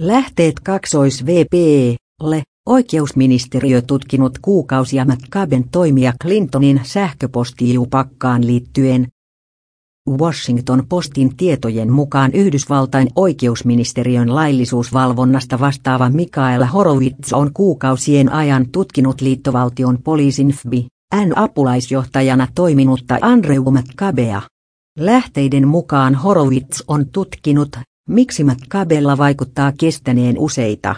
Lähteet :VP::le Oikeusministeriö tutkinut kuukausia McCaben toimia Clintonin sähköpostiiupakkaan liittyen. Washington Postin tietojen mukaan Yhdysvaltain oikeusministeriön laillisuusvalvonnasta vastaava Michael Horowitz on kuukausien ajan tutkinut liittovaltion poliisin FBI:n apulaisjohtajana toiminutta Andrew McCabea. Lähteiden mukaan Horowitz on tutkinut, miksi McCabella vaikuttaa kestäneen useita